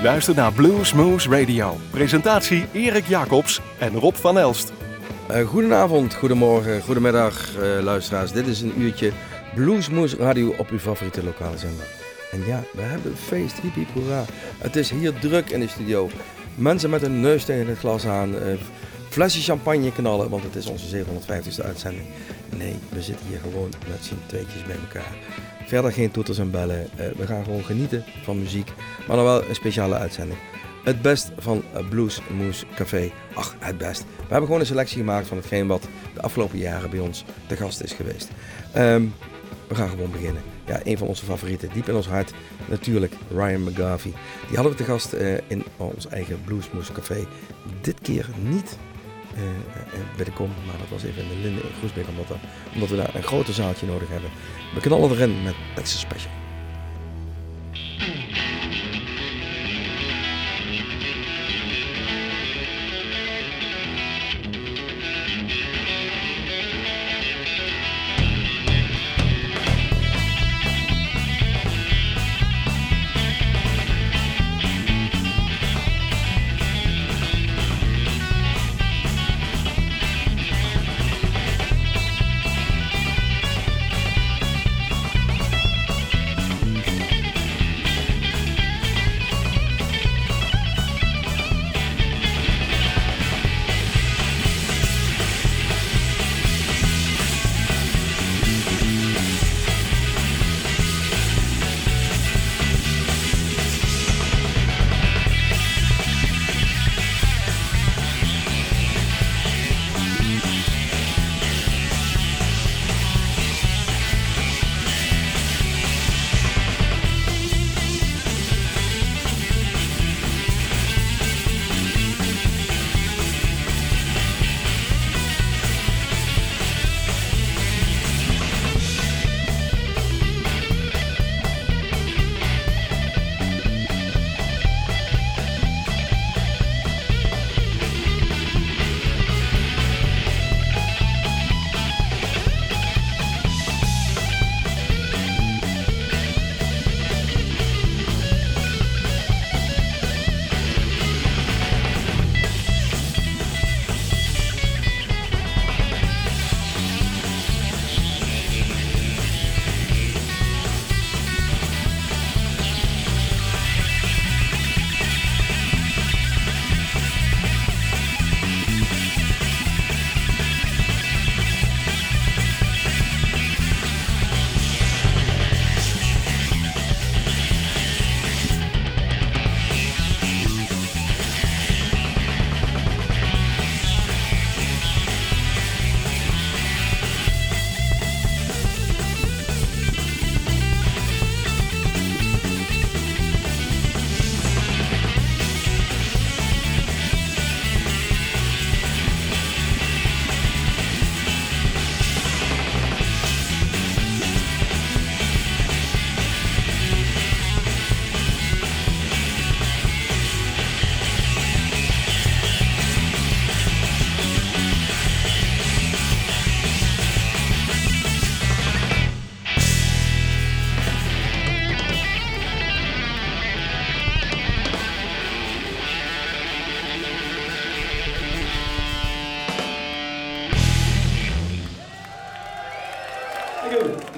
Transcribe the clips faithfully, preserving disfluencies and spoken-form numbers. U luistert naar Bluesmoose Radio. Presentatie Erik Jacobs en Rob van Elst. Uh, goedenavond, goedemorgen, goedemiddag uh, luisteraars. Dit is een uurtje Bluesmoose Radio op uw favoriete lokale zender. En ja, we hebben een feest, hiep hiep hoera. Het is hier druk in de studio. Mensen met hun neus tegen het glas aan, uh, flesje champagne knallen, want het is onze zevenhonderdvijftigste uitzending. Nee, we zitten hier gewoon met z'n tweetjes bij elkaar. Verder geen toeters en bellen. Uh, we gaan gewoon genieten van muziek. Maar dan wel een speciale uitzending. Het best van Bluesmoose Café. Ach, het best. We hebben gewoon een selectie gemaakt van hetgeen wat de afgelopen jaren bij ons te gast is geweest. Um, we gaan gewoon beginnen. Ja, een van onze favorieten. Diep in ons hart. Natuurlijk Ryan McGarvey. Die hadden we te gast uh, in ons eigen Bluesmoose Café. Dit keer niet Uh, bij de kom, maar dat was even in de Linden in Groesbeek, omdat, dat, omdat we daar een groter zaaltje nodig hebben. We knallen erin met extra special.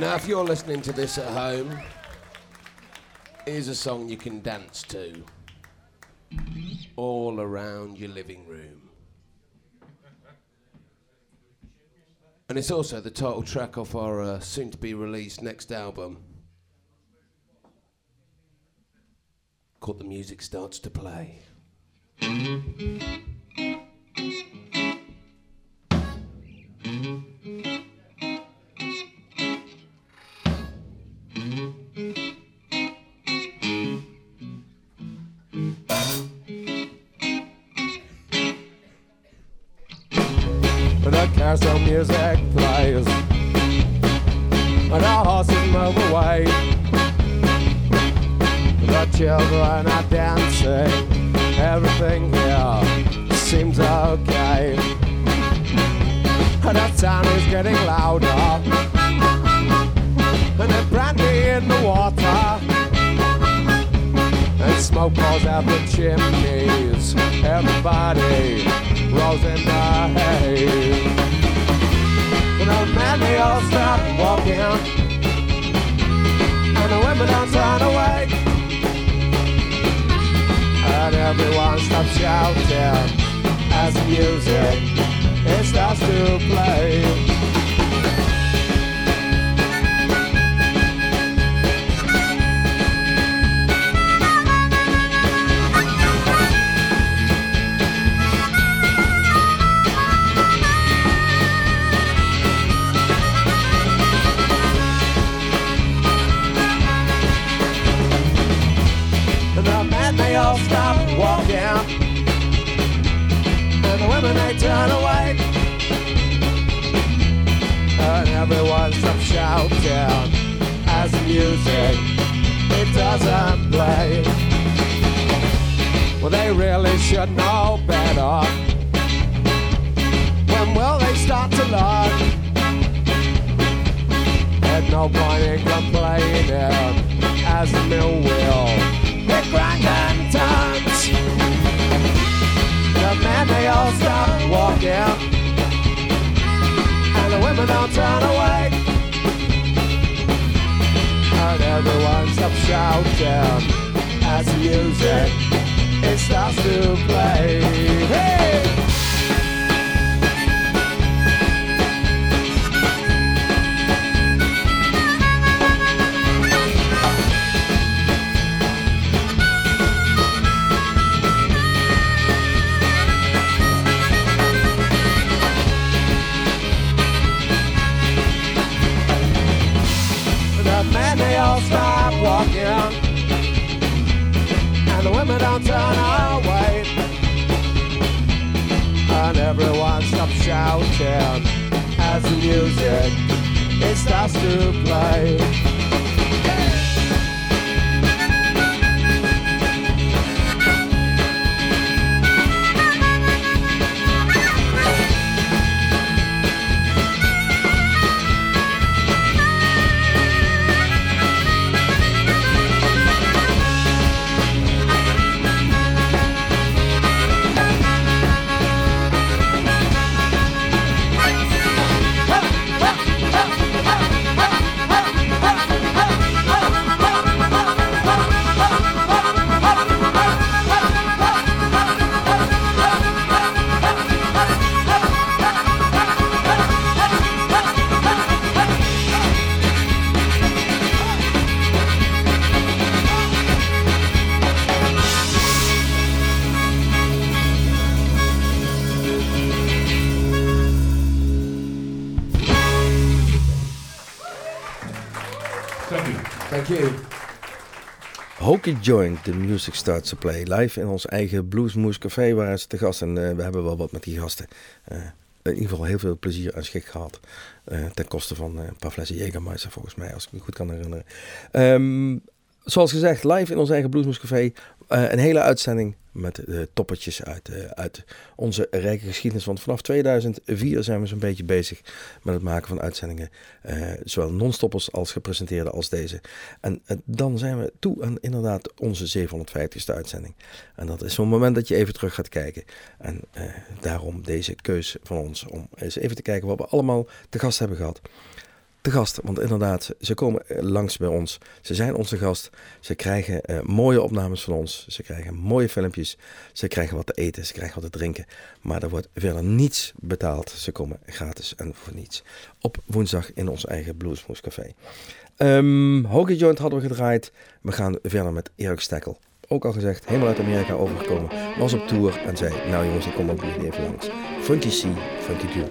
Now, if you're listening to this at home, here's a song you can dance to all around your living room. And it's also the title track of our uh, soon-to-be-released next album called The Music Starts to Play. Some music plays and our horses move away. The children are dancing. Everything here seems okay. The sound is getting louder and the brandy in the water. It's smoke rolls out the chimneys. Everybody rolls in the hay. And old man, they all stop walking, and the women don't turn away, and everyone stops shouting as the music it starts to play. Women, they turn away, and everyone stops shouting as the music it doesn't play. Well, they really should know better. When will they start to learn? At no point in complaining as the mill wheel it grinds and turns. The men, they all stop walking, and the women don't turn away, and everyone stops shouting as the music it starts to play. Hey! Stop walking, and the women don't turn away, and everyone stops shouting as the music it starts to play. Hokie Joint, The Music Starts to Play, live in ons eigen Bluesmoose Café waren ze te gast. En uh, we hebben wel wat met die gasten. Uh, in ieder geval heel veel plezier en schik gehad. Uh, ten koste van uh, een paar flessen Jägermeister volgens mij, als ik me goed kan herinneren. Um, zoals gezegd, live in ons eigen Bluesmoose Café. Uh, een hele uitzending met uh, toppertjes uit, uh, uit onze rijke geschiedenis. Want vanaf tweeduizend vier zijn we zo'n beetje bezig met het maken van uitzendingen. Uh, zowel non-stoppers als gepresenteerde als deze. En uh, dan zijn we toe aan inderdaad onze zevenhonderdvijftigste uitzending. En dat is zo'n moment dat je even terug gaat kijken. En uh, daarom deze keus van ons om eens even te kijken wat we allemaal te gast hebben gehad. Te gast, want inderdaad, ze komen langs bij ons. Ze zijn onze gast. Ze krijgen uh, mooie opnames van ons. Ze krijgen mooie filmpjes. Ze krijgen wat te eten. Ze krijgen wat te drinken. Maar er wordt verder niets betaald. Ze komen gratis en voor niets. Op woensdag in ons eigen Bluesmoose Café. Um, Hokie Joint hadden we gedraaid. We gaan verder met Eric Steckel. Ook al gezegd, helemaal uit Amerika overgekomen. Was op tour en zei, nou jongens, ik kom ook niet even langs. Funky C, Funky Do.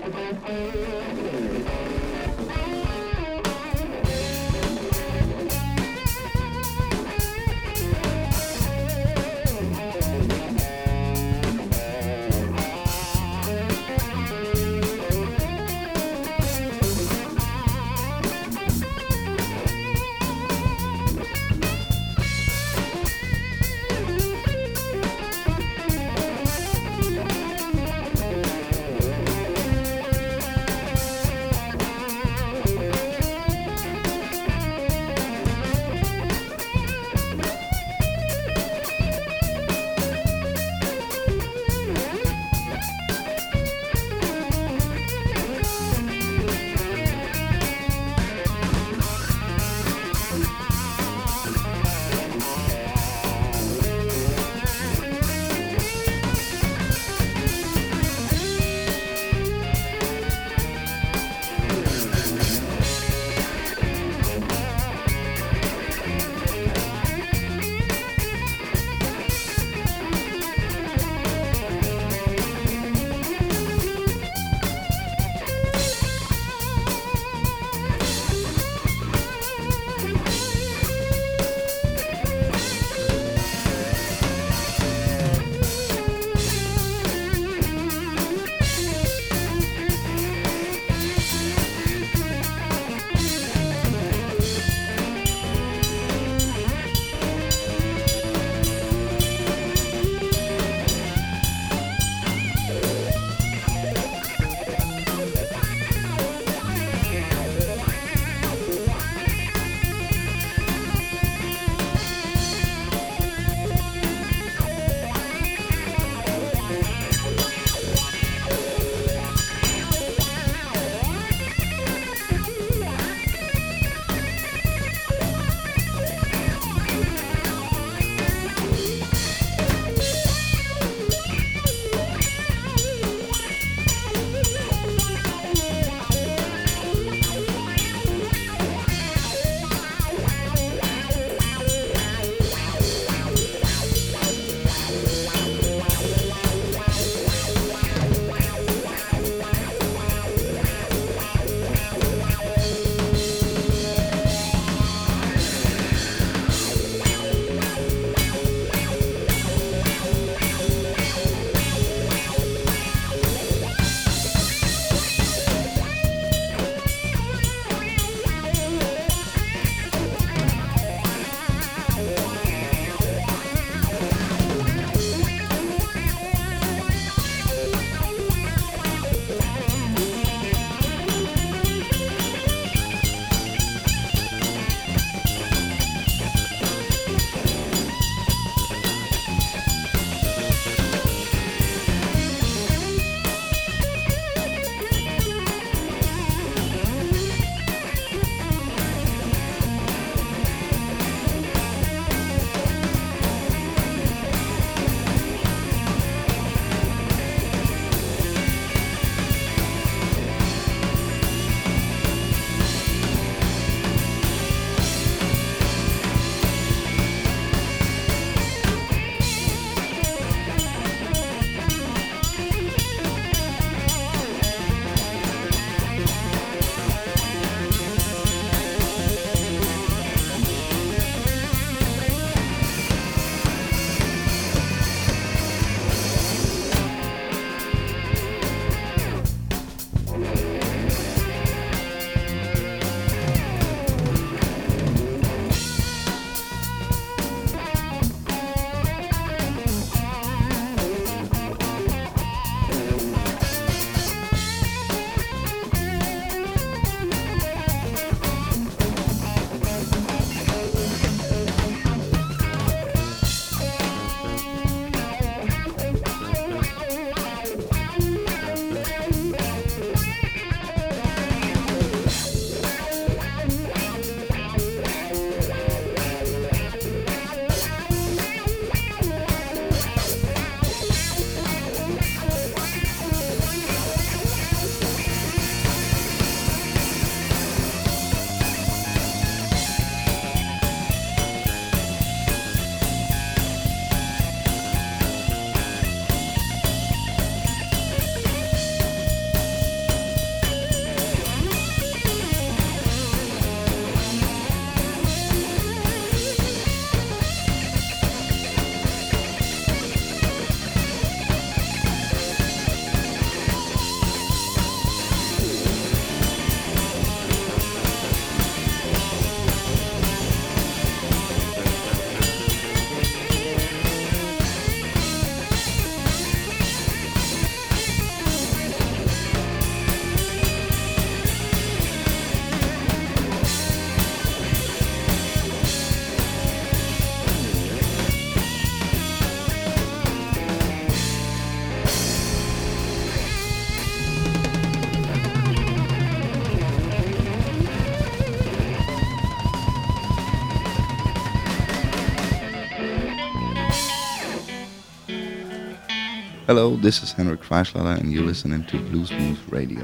Hello, this is Henrik Freischlader and you're listening to Bluesmoose Radio.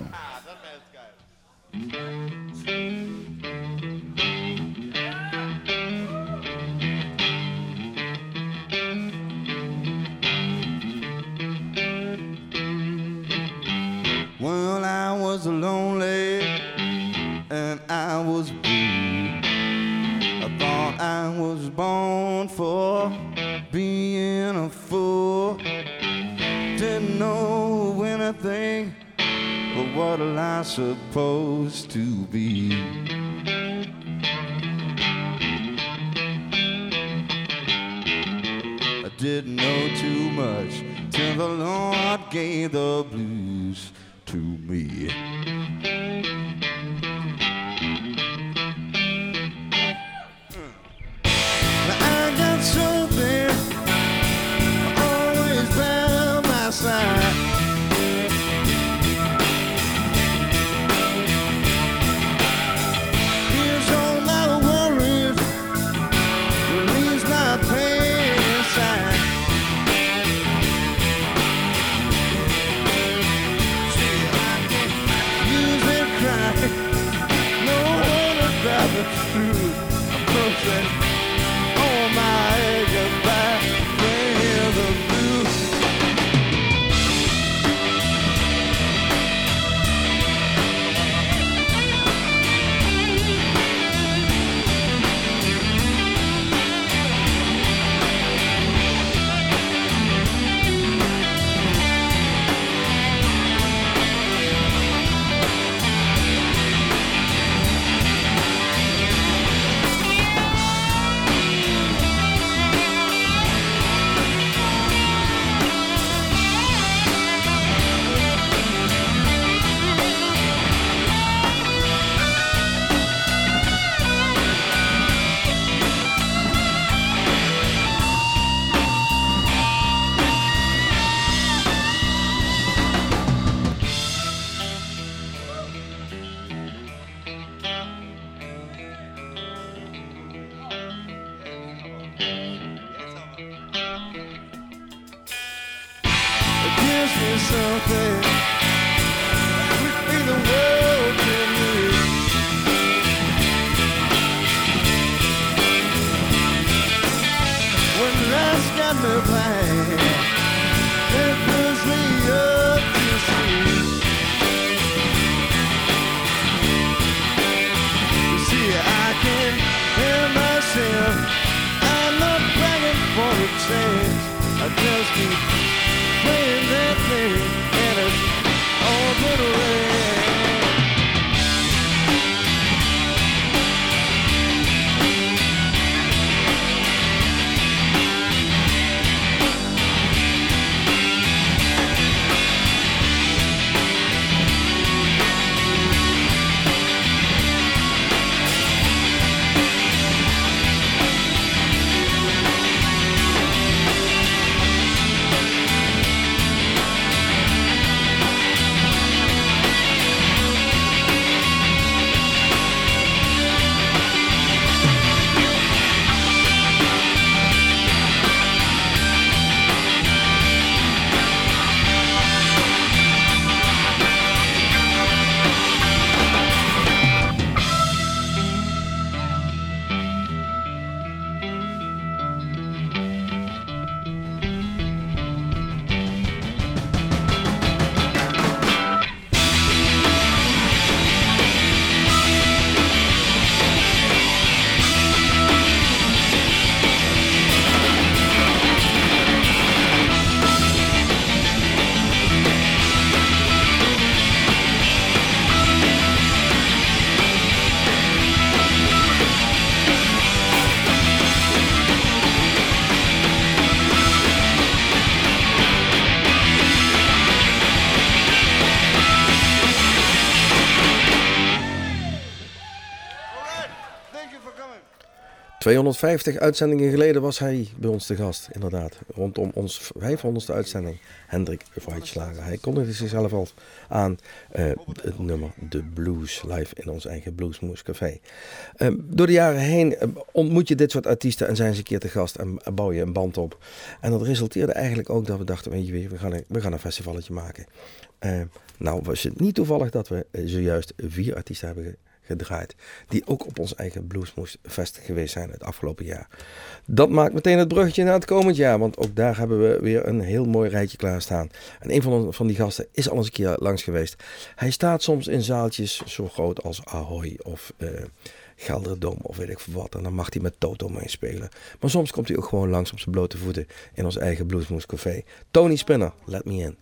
Well, I was lonely and I was blue. I thought I was born for being a fool. Didn't know anything, but what am I supposed to be? I didn't know too much till the Lord gave the blues to me. tweehonderdvijftig uitzendingen geleden was hij bij ons te gast, inderdaad. Rondom ons vijfhonderdste uitzending, Hendrik Vrijtslagen. Hij kondigde zichzelf al aan uh, het nummer De Blues, live in ons eigen Bluesmoose Café. Uh, door de jaren heen ontmoet je dit soort artiesten en zijn ze een keer te gast en bouw je een band op. En dat resulteerde eigenlijk ook dat we dachten, weet je, we gaan een, we gaan een festivalletje maken. Uh, nou was het niet toevallig dat we zojuist vier artiesten hebben ge- gedraaid. Die ook op ons eigen Bluesmoose Fest geweest zijn het afgelopen jaar. Dat maakt meteen het bruggetje naar het komend jaar. Want ook daar hebben we weer een heel mooi rijtje klaarstaan. En een van, van die gasten is al eens een keer langs geweest. Hij staat soms in zaaltjes zo groot als Ahoy of uh, Gelderdom of weet ik wat. En dan mag hij met Toto meespelen. Maar soms komt hij ook gewoon langs op zijn blote voeten in ons eigen Bluesmoose Café. Tony Spinner, Let Me In.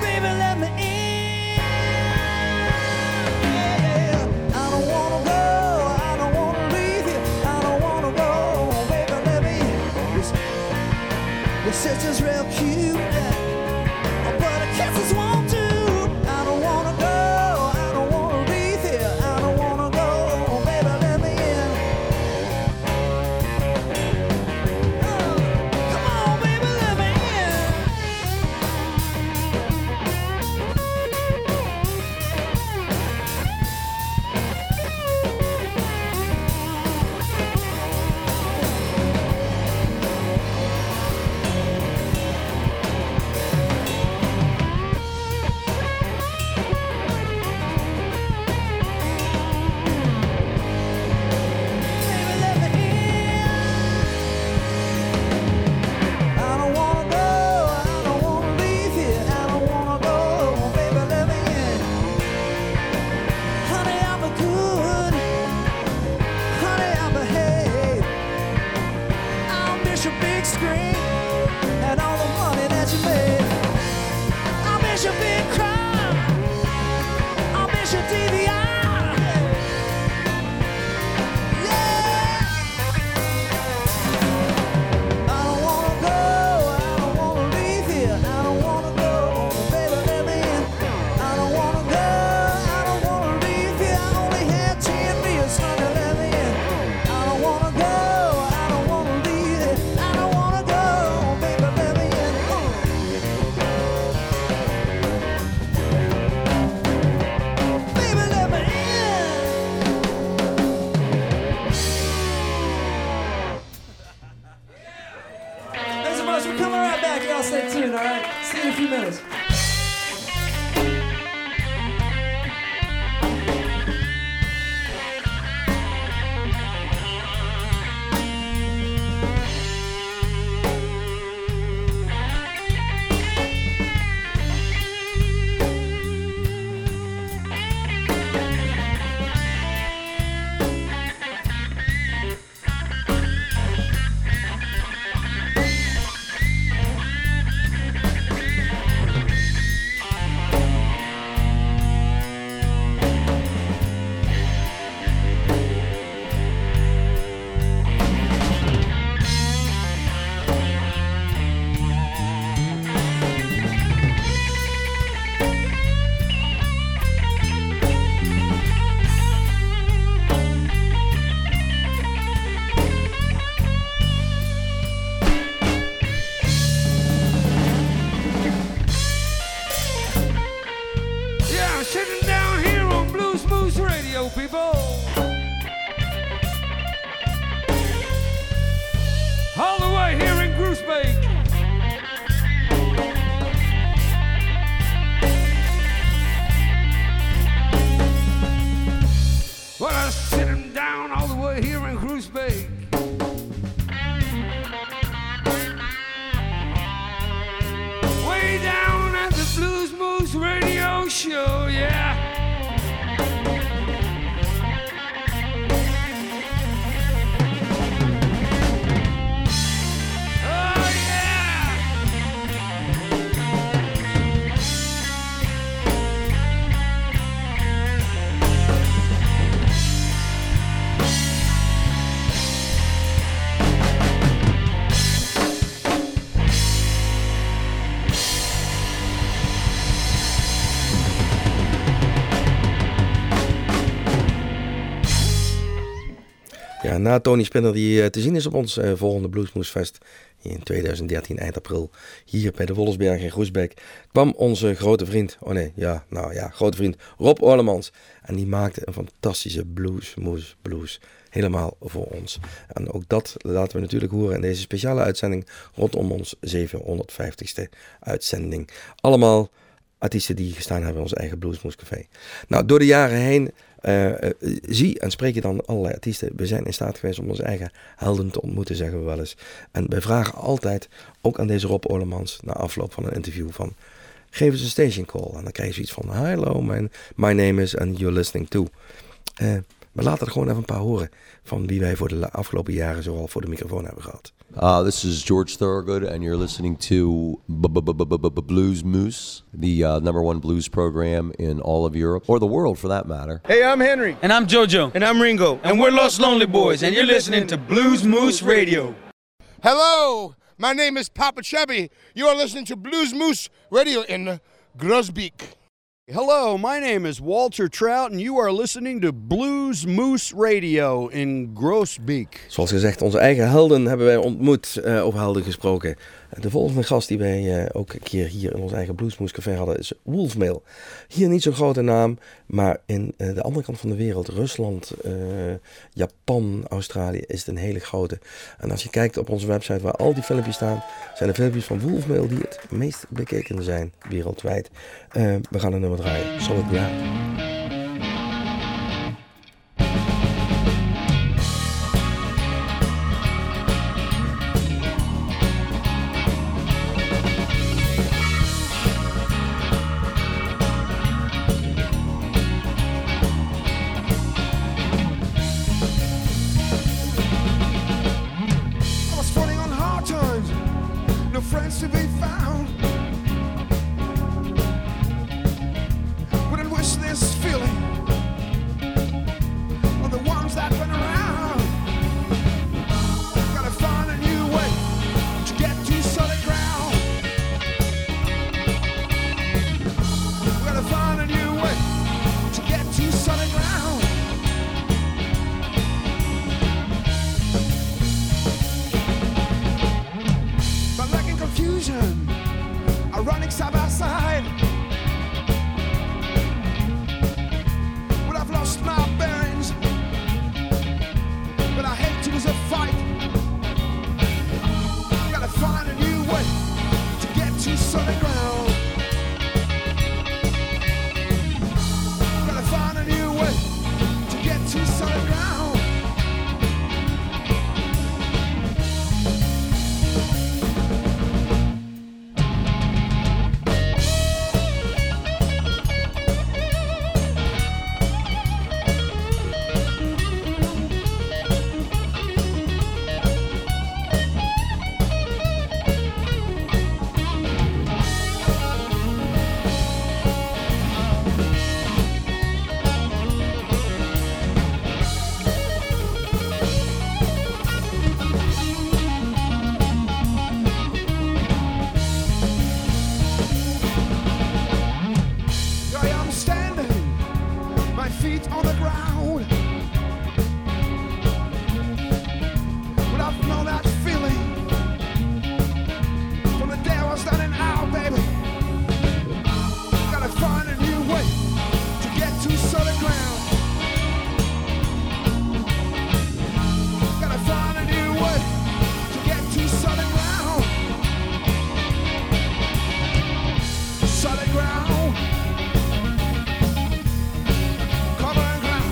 Baby, let me in. Bluesmoose Radio Show, yeah. Ja, na Tony Spinner, die te zien is op ons volgende Bluesmoose Fest in twintig dertien, eind april, hier bij de Wollesberg in Groesbeek, kwam onze grote vriend, oh nee, ja, nou ja, grote vriend Rob Orlemans. En die maakte een fantastische Bluesmoose blues, helemaal voor ons. En ook dat laten we natuurlijk horen in deze speciale uitzending rondom ons zevenhonderdvijftigste uitzending. Allemaal artiesten die gestaan hebben in ons eigen Bluesmoose Café. Nou, door de jaren heen uh, uh, zie en spreek je dan allerlei artiesten. We zijn in staat geweest om onze eigen helden te ontmoeten, zeggen we wel eens. En wij vragen altijd, ook aan deze Rob Orlemans, na afloop van een interview van, geef eens een station call. En dan krijg je zoiets van, hello, man, my name is and you're listening to. Uh, maar laten we er gewoon even een paar horen van wie wij voor de afgelopen jaren zoal voor de microfoon hebben gehad. Uh, this is George Thorogood, and you're listening to Bluesmoose, the uh, number one blues program in all of Europe, or the world for that matter. Hey, I'm Henrik. And I'm JoJo. And I'm Ringo. And, and we're Lost Lonely Boys, and you're listening to Bluesmoose Radio. Hello, my name is Papa Chebby. You are listening to Bluesmoose Radio in Groesbeek. Hello, my name is Walter Trout en you are listening to Bluesmoose Radio in Groesbeek. Zoals gezegd, onze eigen helden hebben wij ontmoet, uh, over helden gesproken. De volgende gast die wij uh, ook een keer hier in ons eigen Bluesmoose Café hadden is Wolfmail. Hier niet zo'n grote naam, maar in uh, de andere kant van de wereld, Rusland, uh, Japan, Australië, is het een hele grote. En als je kijkt op onze website waar al die filmpjes staan, zijn de filmpjes van Wolfmail die het meest bekeken zijn wereldwijd. Uh, we gaan een nummer draaien, zal het blijven. Solid ground, common ground.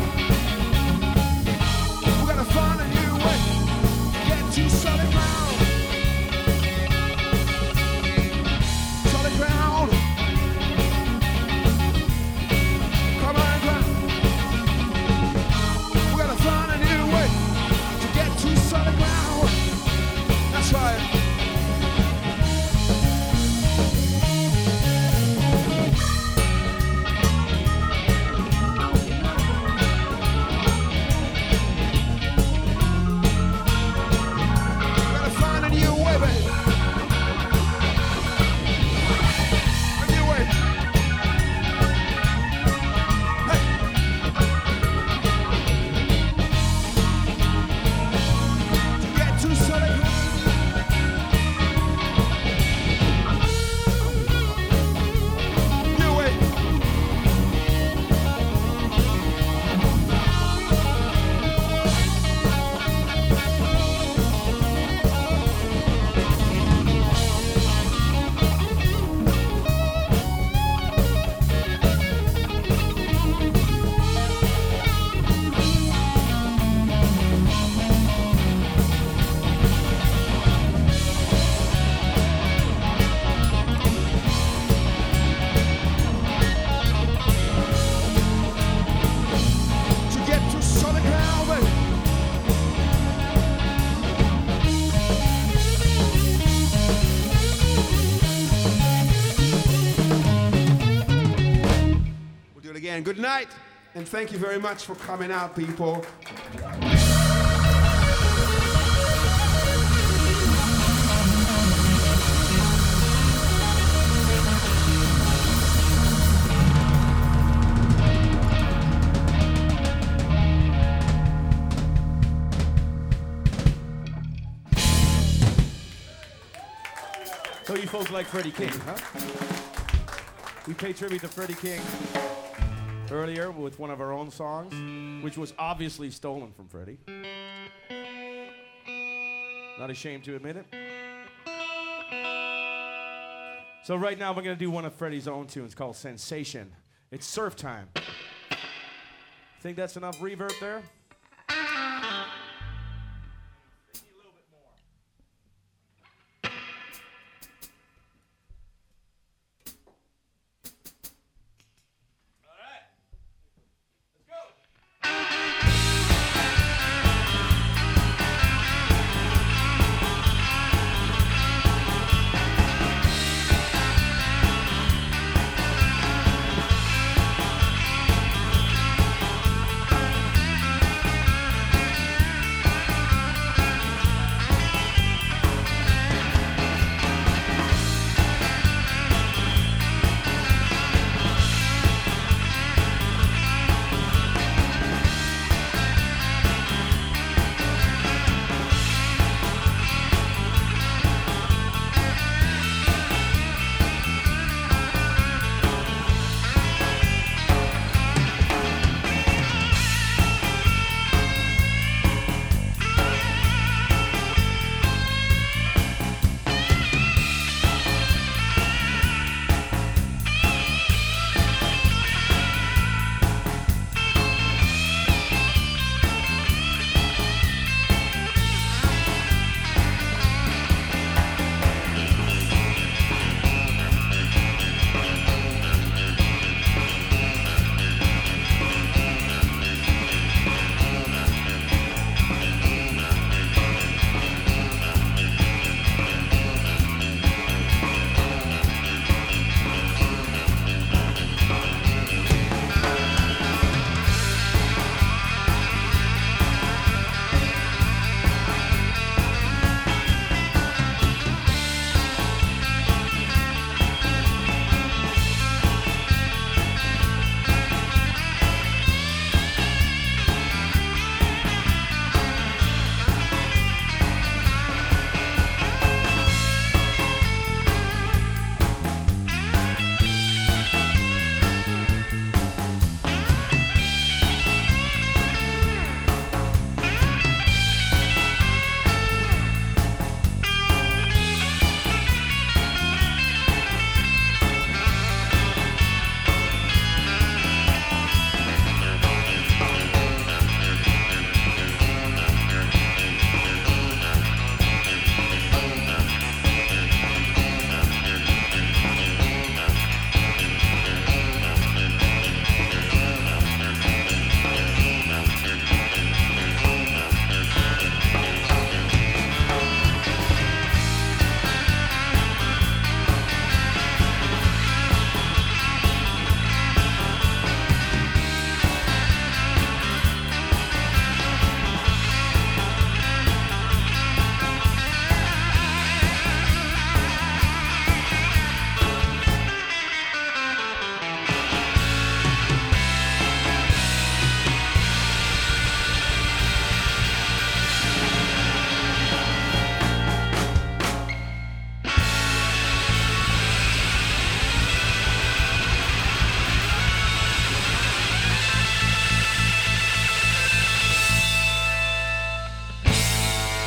again, good night, and thank you very much for coming out, people. So you folks like Freddie King, huh? We paid tribute to Freddie King earlier with one of our own songs, which was obviously stolen from Freddie. Not ashamed to admit it. So right now we're going to do one of Freddie's own tunes called Sensation. It's surf time. Think that's enough reverb there?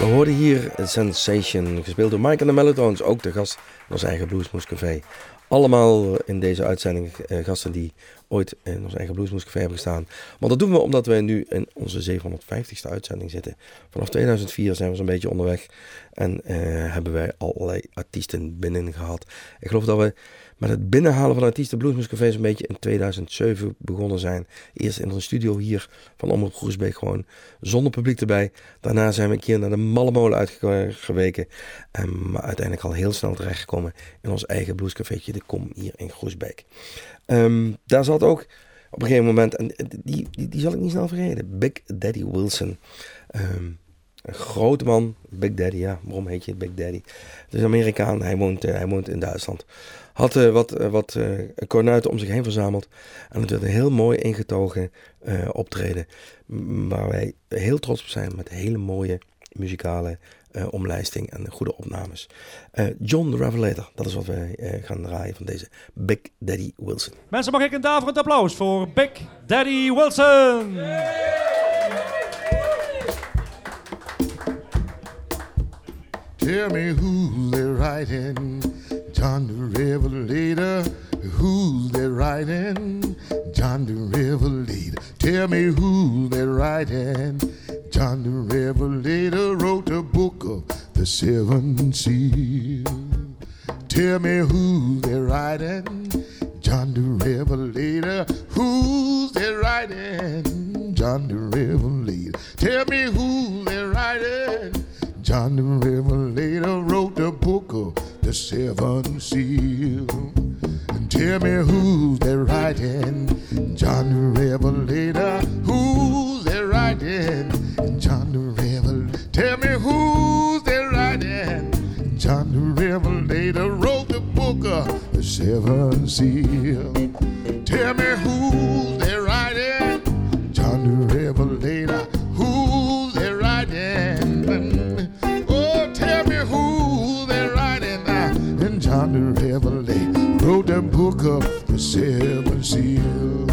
We hoorden hier Sensation, gespeeld door Mike en de Mellotones, ook de gast in ons eigen Bluesmoose Café. Allemaal in deze uitzending gasten die ooit in ons eigen Bluesmoose Café hebben gestaan. Maar dat doen we omdat wij nu in onze zevenhonderdvijftigste uitzending zitten. Vanaf tweeduizend vier zijn we zo'n beetje onderweg en eh, hebben wij allerlei artiesten binnen gehad. Ik geloof dat we met het binnenhalen van artiesten Bluesmoose Café zo'n beetje in tweeduizend zeven begonnen zijn. Eerst in onze studio hier van Omroep Groesbeek, gewoon zonder publiek erbij. Daarna zijn we een keer naar de malle molen uitgeweken. En maar uiteindelijk al heel snel terechtgekomen in ons eigen Bluescafeetje, de Kom hier in Groesbeek. Um, daar zat ook op een gegeven moment, en die, die, die zal ik niet snel vergeten, Big Daddy Wilson. Um, een groot man, Big Daddy, ja, waarom heet je Big Daddy? Dus Amerikaan, hij woont, uh, hij woont in Duitsland. Had uh, wat, uh, wat uh, kornuiten om zich heen verzameld. En het werd een heel mooi ingetogen uh, optreden. Waar wij heel trots op zijn met hele mooie muzikale uh, omlijsting en goede opnames. Uh, John the Revelator, dat is wat wij uh, gaan draaien van deze Big Daddy Wilson. Mensen, mag ik een daverend applaus voor Big Daddy Wilson! Yeah. Tell me who they're writing, John the Revelator. Who they're writing, John the Revelator. Tell me who they're writing, John the Revelator wrote the book of the seven seals. Tell me who they're writing, John the Revelator. Who's they're writing, John the Revelator. Tell me who they're writing. John the Revelator wrote the book of the seven seals. And tell me who's they're writing, John the Revelator. Who's they're writing, John the Revelator. Tell me who's they're writing, John the Revelator wrote the book of the seven seals. Tell me who's they're writing, John the Revelator. Who's they're writing. John the Revelator wrote the book of the seven seals.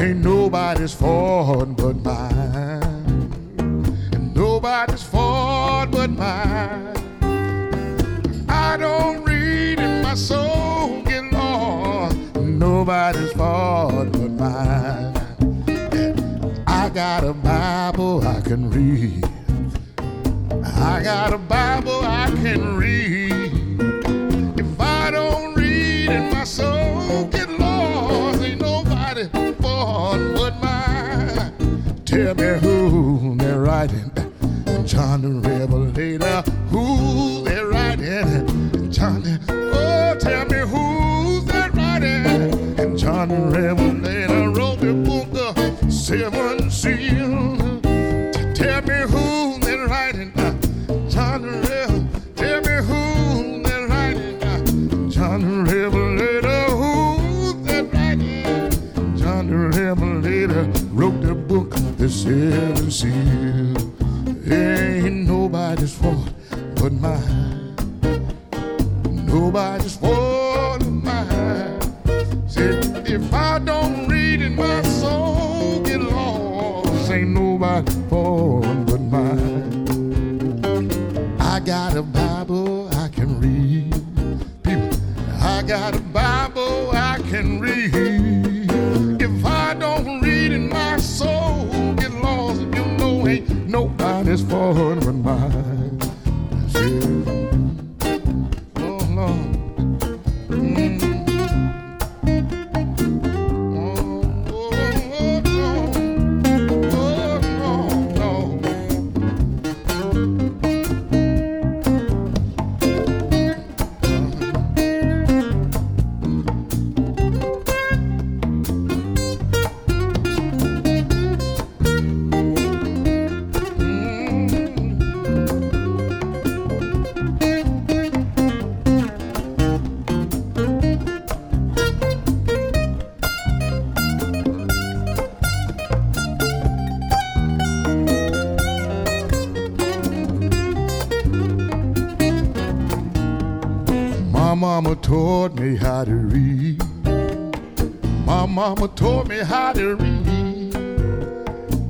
Ain't nobody's fault but mine. And nobody's fault but mine. I don't read and my soul get lost. Nobody's fault but mine. I got a Bible I can read. I got a Bible I can read. So get lost, ain't nobody's fault but mine. Tell me who they're writing, John the Revelator. Who they're writing, John the. Oh, tell me who they're writing, and John the Revelator wrote the book of seven seals. Tell me who they're writing, John the Revelator. Tell me who they're writing, John the Revelator. Wrote the book, the seven seals. Ain't nobody's fault but mine. Nobody's fault but mine. Said if I don't read it, my soul get lost. Ain't nobody's fault but mine. I got a Bible I can read. People, I got a Bible I can read. Nobody's fault but mine. Oh Lord. Mm. Oh, oh, oh, oh, oh, oh, oh, oh, oh. Mama taught me how to read. My mama taught me how to read.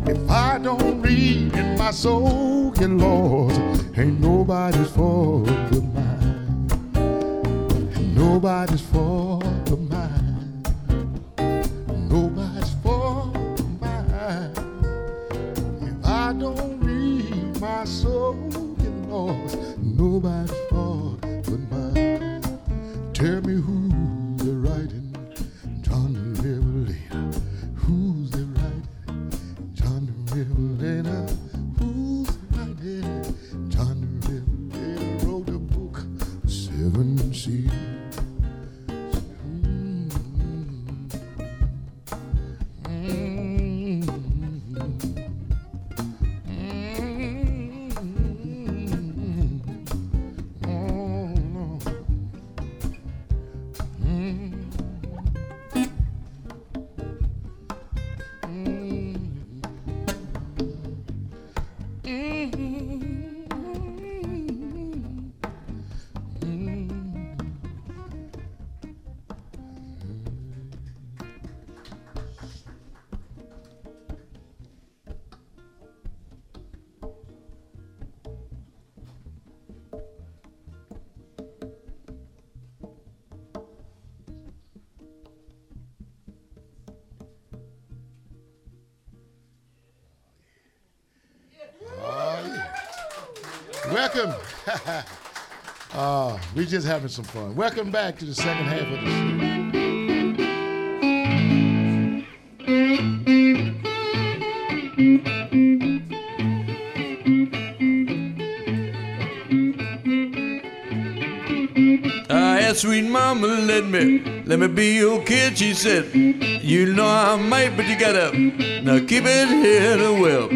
If I don't read and my soul get lost, ain't nobody's fault but mine. Ain't nobody's fault but mine. Nobody's fault but mine. If I don't read, my soul get lost. Nobody's fault but mine. Tell me who they're writing, John the Revelator. Who's they writing, John the Revelator. Who's they writing, John the Revelator wrote a book, seven seals. Welcome. uh, we just having some fun. Welcome back to the second half of the show. Sweet mama, let me, let me be your kid, she said. You know I might, but you gotta, now keep it here to well.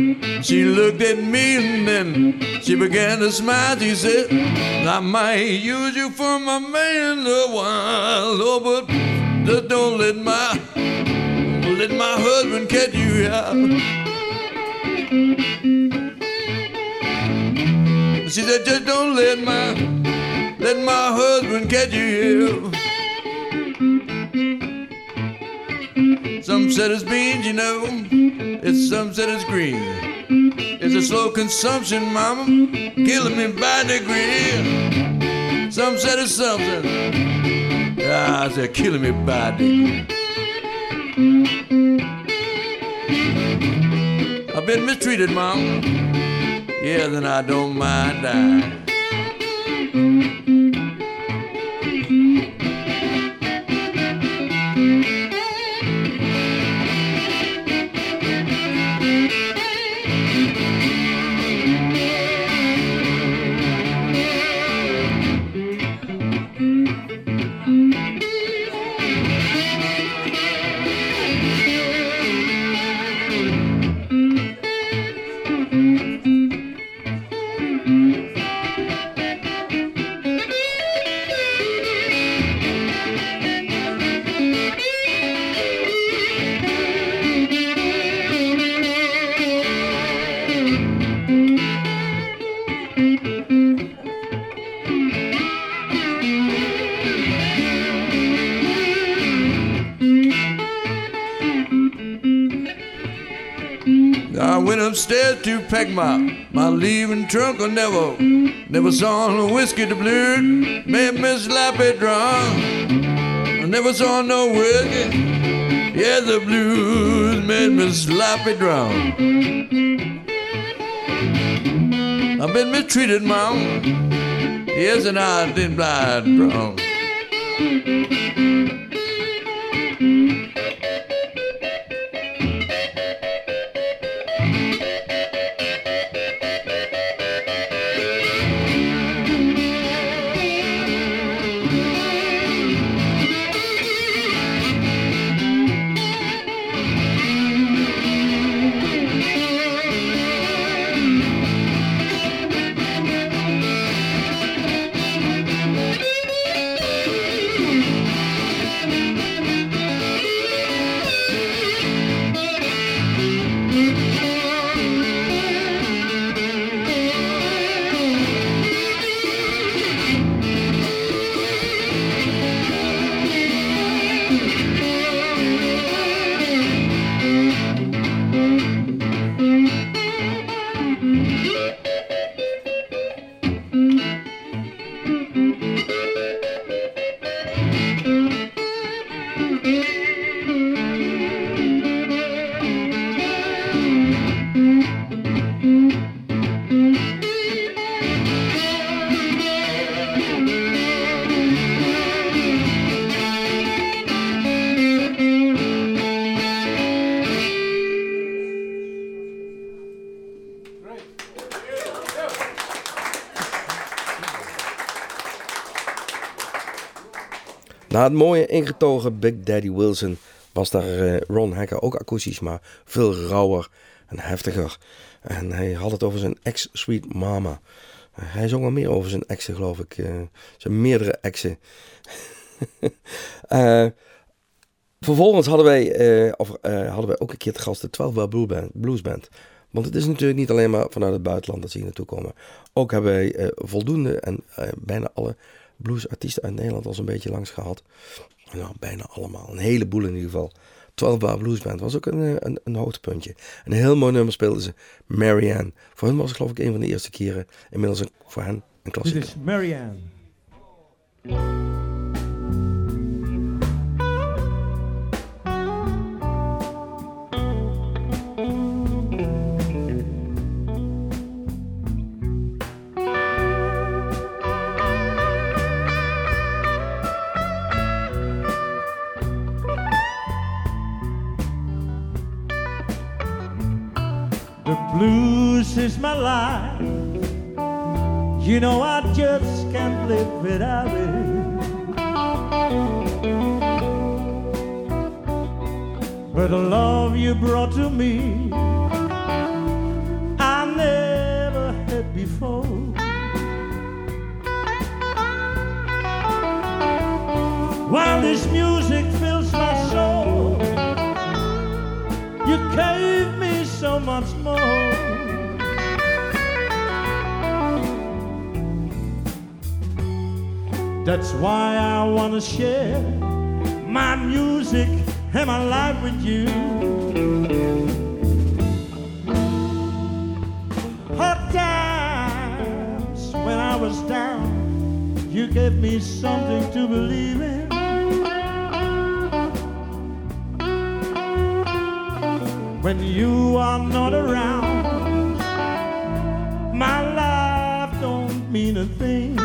She looked at me and then she began to smile, she said, I might use you for my man a while, oh, but just don't let my, let my husband catch you out. She said, just don't let my, let my husband catch you. Some said it's beans, you know. It's some said it's green. It's a slow consumption, mama, killing me by degree. Some said it's something. Ah, I said killing me by degree. I've been mistreated, mama. Yeah, then I don't mind dying. Upstairs to pack my, my leaving trunk. I never, never saw no whiskey to blue, made me sloppy drunk. I never saw no whiskey, yeah, the blues made me sloppy drunk. I've been mistreated, mom, yes, and I didn't blind drunk. Na het mooie ingetogen Big Daddy Wilson was daar Ron Hecker ook akoestisch, maar veel rauwer en heftiger. En hij had het over zijn ex Sweet Mama. Hij zong al meer over zijn exen, geloof ik. Zijn meerdere exen. uh, vervolgens hadden wij, uh, of, uh, hadden wij ook een keer te gast de twaalf Bell Blues Band. Want het is natuurlijk niet alleen maar vanuit het buitenland dat ze hier naartoe komen. Ook hebben wij uh, voldoende en uh, bijna alle bluesartiesten uit Nederland al zo'n beetje langs gehad. Nou, bijna allemaal. Een heleboel in ieder geval. twaalf Bar Blues Band was ook een, een, een hoogtepuntje. Een heel mooi nummer speelden ze. Marianne. Voor hen was het geloof ik een van de eerste keren. Inmiddels een, voor hen een klassieker. Dit is Marianne. The blues is my life. You know I just can't live without it. But the love you brought to me I never had before. While this music fills my soul, you gave me so much more. That's why I want to share my music and my life with you. Hard times when I was down, you gave me something to believe in. When you are not around, my life don't mean a thing.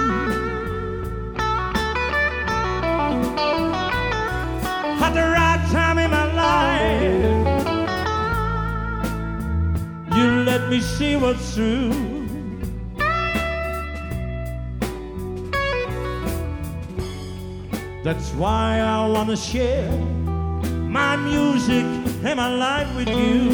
At the right time in my life, you let me see what's true. That's why I wanna share my music and my life with you.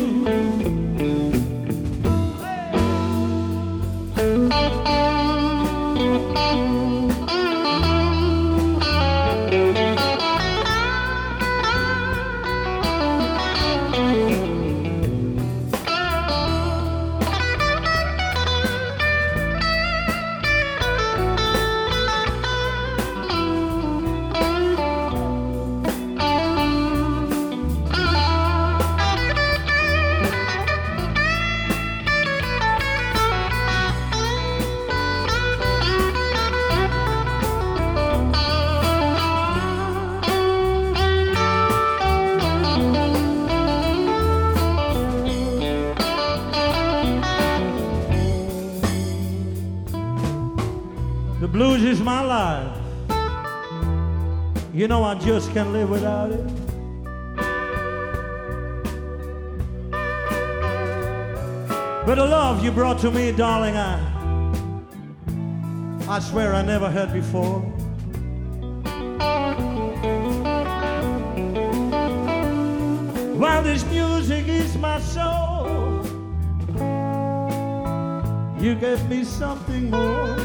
You know I just can't live without it. But the love you brought to me, darling, I I swear I never had before. While this music is my soul, you gave me something more.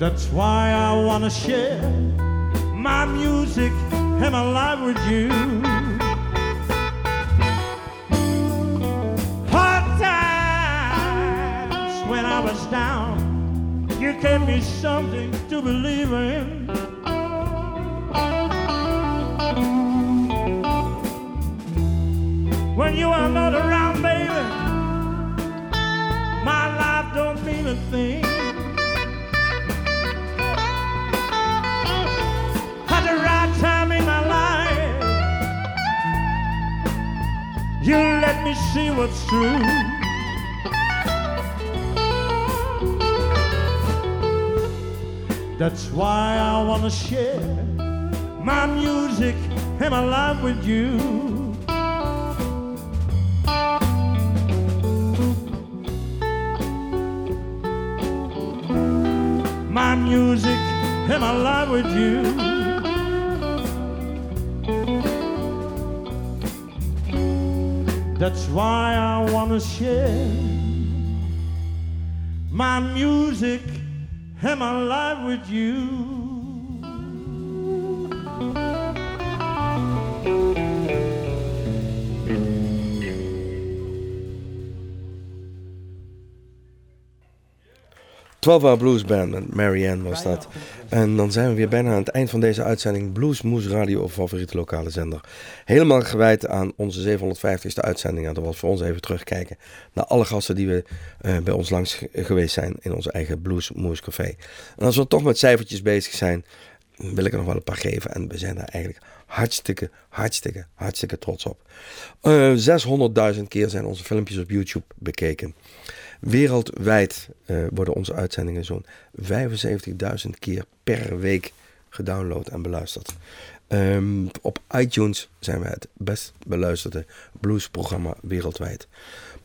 That's why I wanna share my music and my life with you. Hard times when I was down, you gave me something to believe in. When you are not around, baby, my life don't mean a thing. You let me see what's true. That's why I wanna share my music and my life with you. My music and my life with you. That's why I wanna share my music and my life with you. twaalf Hour Blues Band met Marianne was dat. En dan zijn we weer bijna aan het eind van deze uitzending Bluesmoose Radio, of favoriete lokale zender. Helemaal gewijd aan onze zevenhonderdvijftigste uitzending. En dat was voor ons even terugkijken naar alle gasten die we uh, bij ons langs geweest zijn in onze eigen Bluesmoose Café. En als we toch met cijfertjes bezig zijn, wil ik er nog wel een paar geven. En we zijn daar eigenlijk hartstikke, hartstikke, hartstikke trots op. Uh, zeshonderdduizend keer zijn onze filmpjes op YouTube bekeken. Wereldwijd uh, worden onze uitzendingen zo'n vijfenzeventigduizend keer per week gedownload en beluisterd. Um, op iTunes zijn wij het best beluisterde bluesprogramma wereldwijd.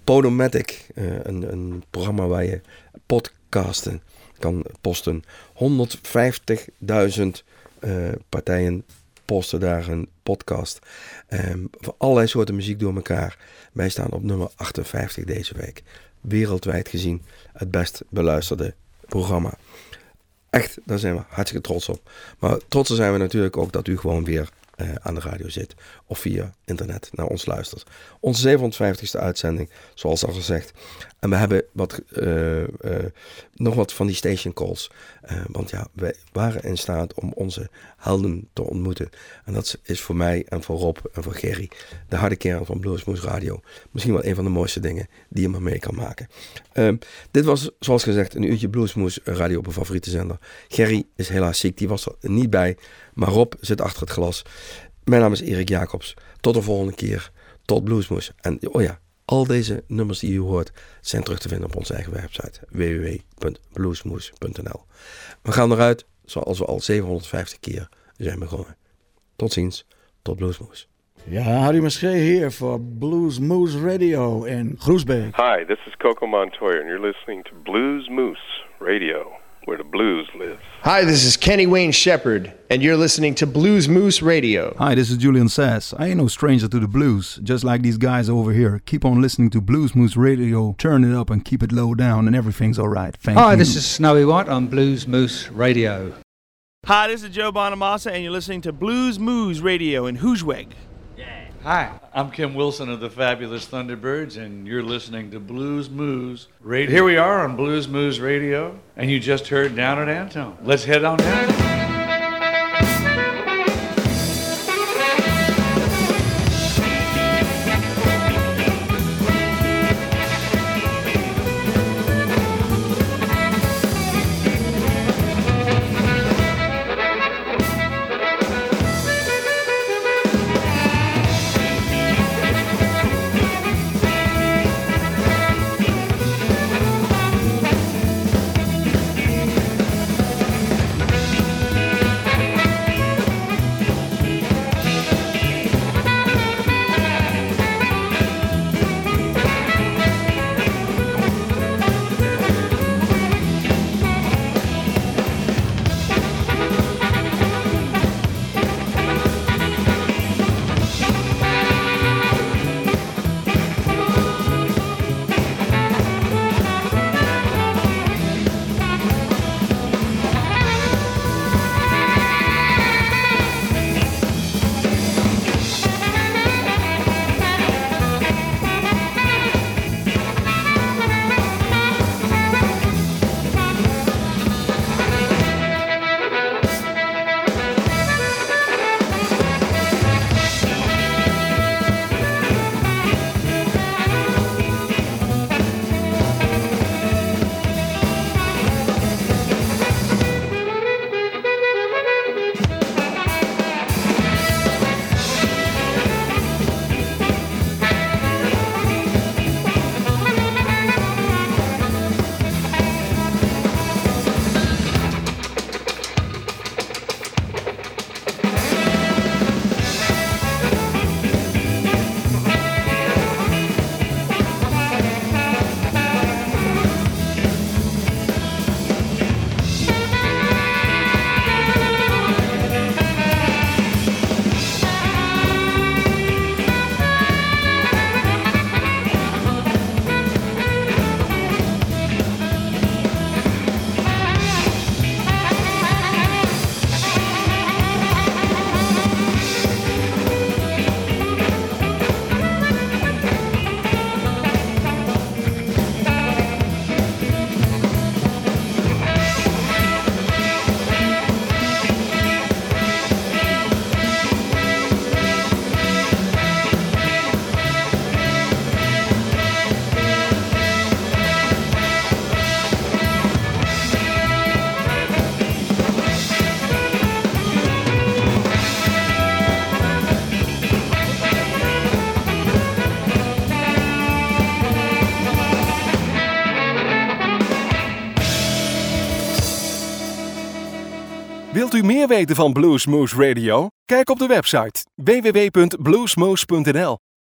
Podomatic, uh, een, een programma waar je podcasten kan posten. honderdvijftigduizend uh, partijen posten daar een podcast. Um, voor allerlei soorten muziek door elkaar. Wij staan op nummer achtenvijftig deze week. Wereldwijd gezien het best beluisterde programma. Echt, daar zijn we hartstikke trots op. Maar trotser zijn we natuurlijk ook dat u gewoon weer uh, aan de radio zit. Of via internet naar ons luistert. Onze zevenhonderdvijftigste uitzending, zoals al gezegd. En we hebben wat, uh, uh, nog wat van die station calls. Uh, want ja, wij waren in staat om onze helden te ontmoeten. En dat is voor mij en voor Rob en voor Gerry, de harde kern van Bluesmoose Radio, misschien wel een van de mooiste dingen die je maar mee kan maken. Uh, dit was, zoals gezegd, een uurtje Bluesmoose Radio op een favoriete zender. Gerry is helaas ziek, die was er niet bij. Maar Rob zit achter het glas. Mijn naam is Erik Jacobs. Tot de volgende keer. Tot Bluesmoose. En oh ja, al deze nummers die u hoort zijn terug te vinden op onze eigen website w w w punt bluesmoose punt n l. We gaan eruit zoals we al zevenhonderdvijftig keer zijn begonnen. Tot ziens, tot Bluesmoose. Ja, Harry Maschee hier voor Bluesmoose Radio in Groesbeek. Hi, this is Coco Montoya and you're listening to Bluesmoose Radio, where the blues lives. Hi, this is Kenny Wayne Shepherd, and you're listening to Bluesmoose Radio. Hi, this is Julian Sass. I ain't no stranger to the blues, just like these guys over here. Keep on listening to Bluesmoose Radio. Turn it up and keep it low down, and everything's all right. Thank Hi, you. Hi, this is Snowy White on Bluesmoose Radio. Hi, this is Joe Bonamassa, and you're listening to Bluesmoose Radio in Hoosweg. Yeah. Hi, I'm Kim Wilson of the Fabulous Thunderbirds, and you're listening to Bluesmoose Radio. Here we are on Bluesmoose Radio, and you just heard Down at Antone. Let's head on down. Wilt u meer weten van Bluesmoose Radio? Kijk op de website double-u double-u double-u punt bluesmoose punt n l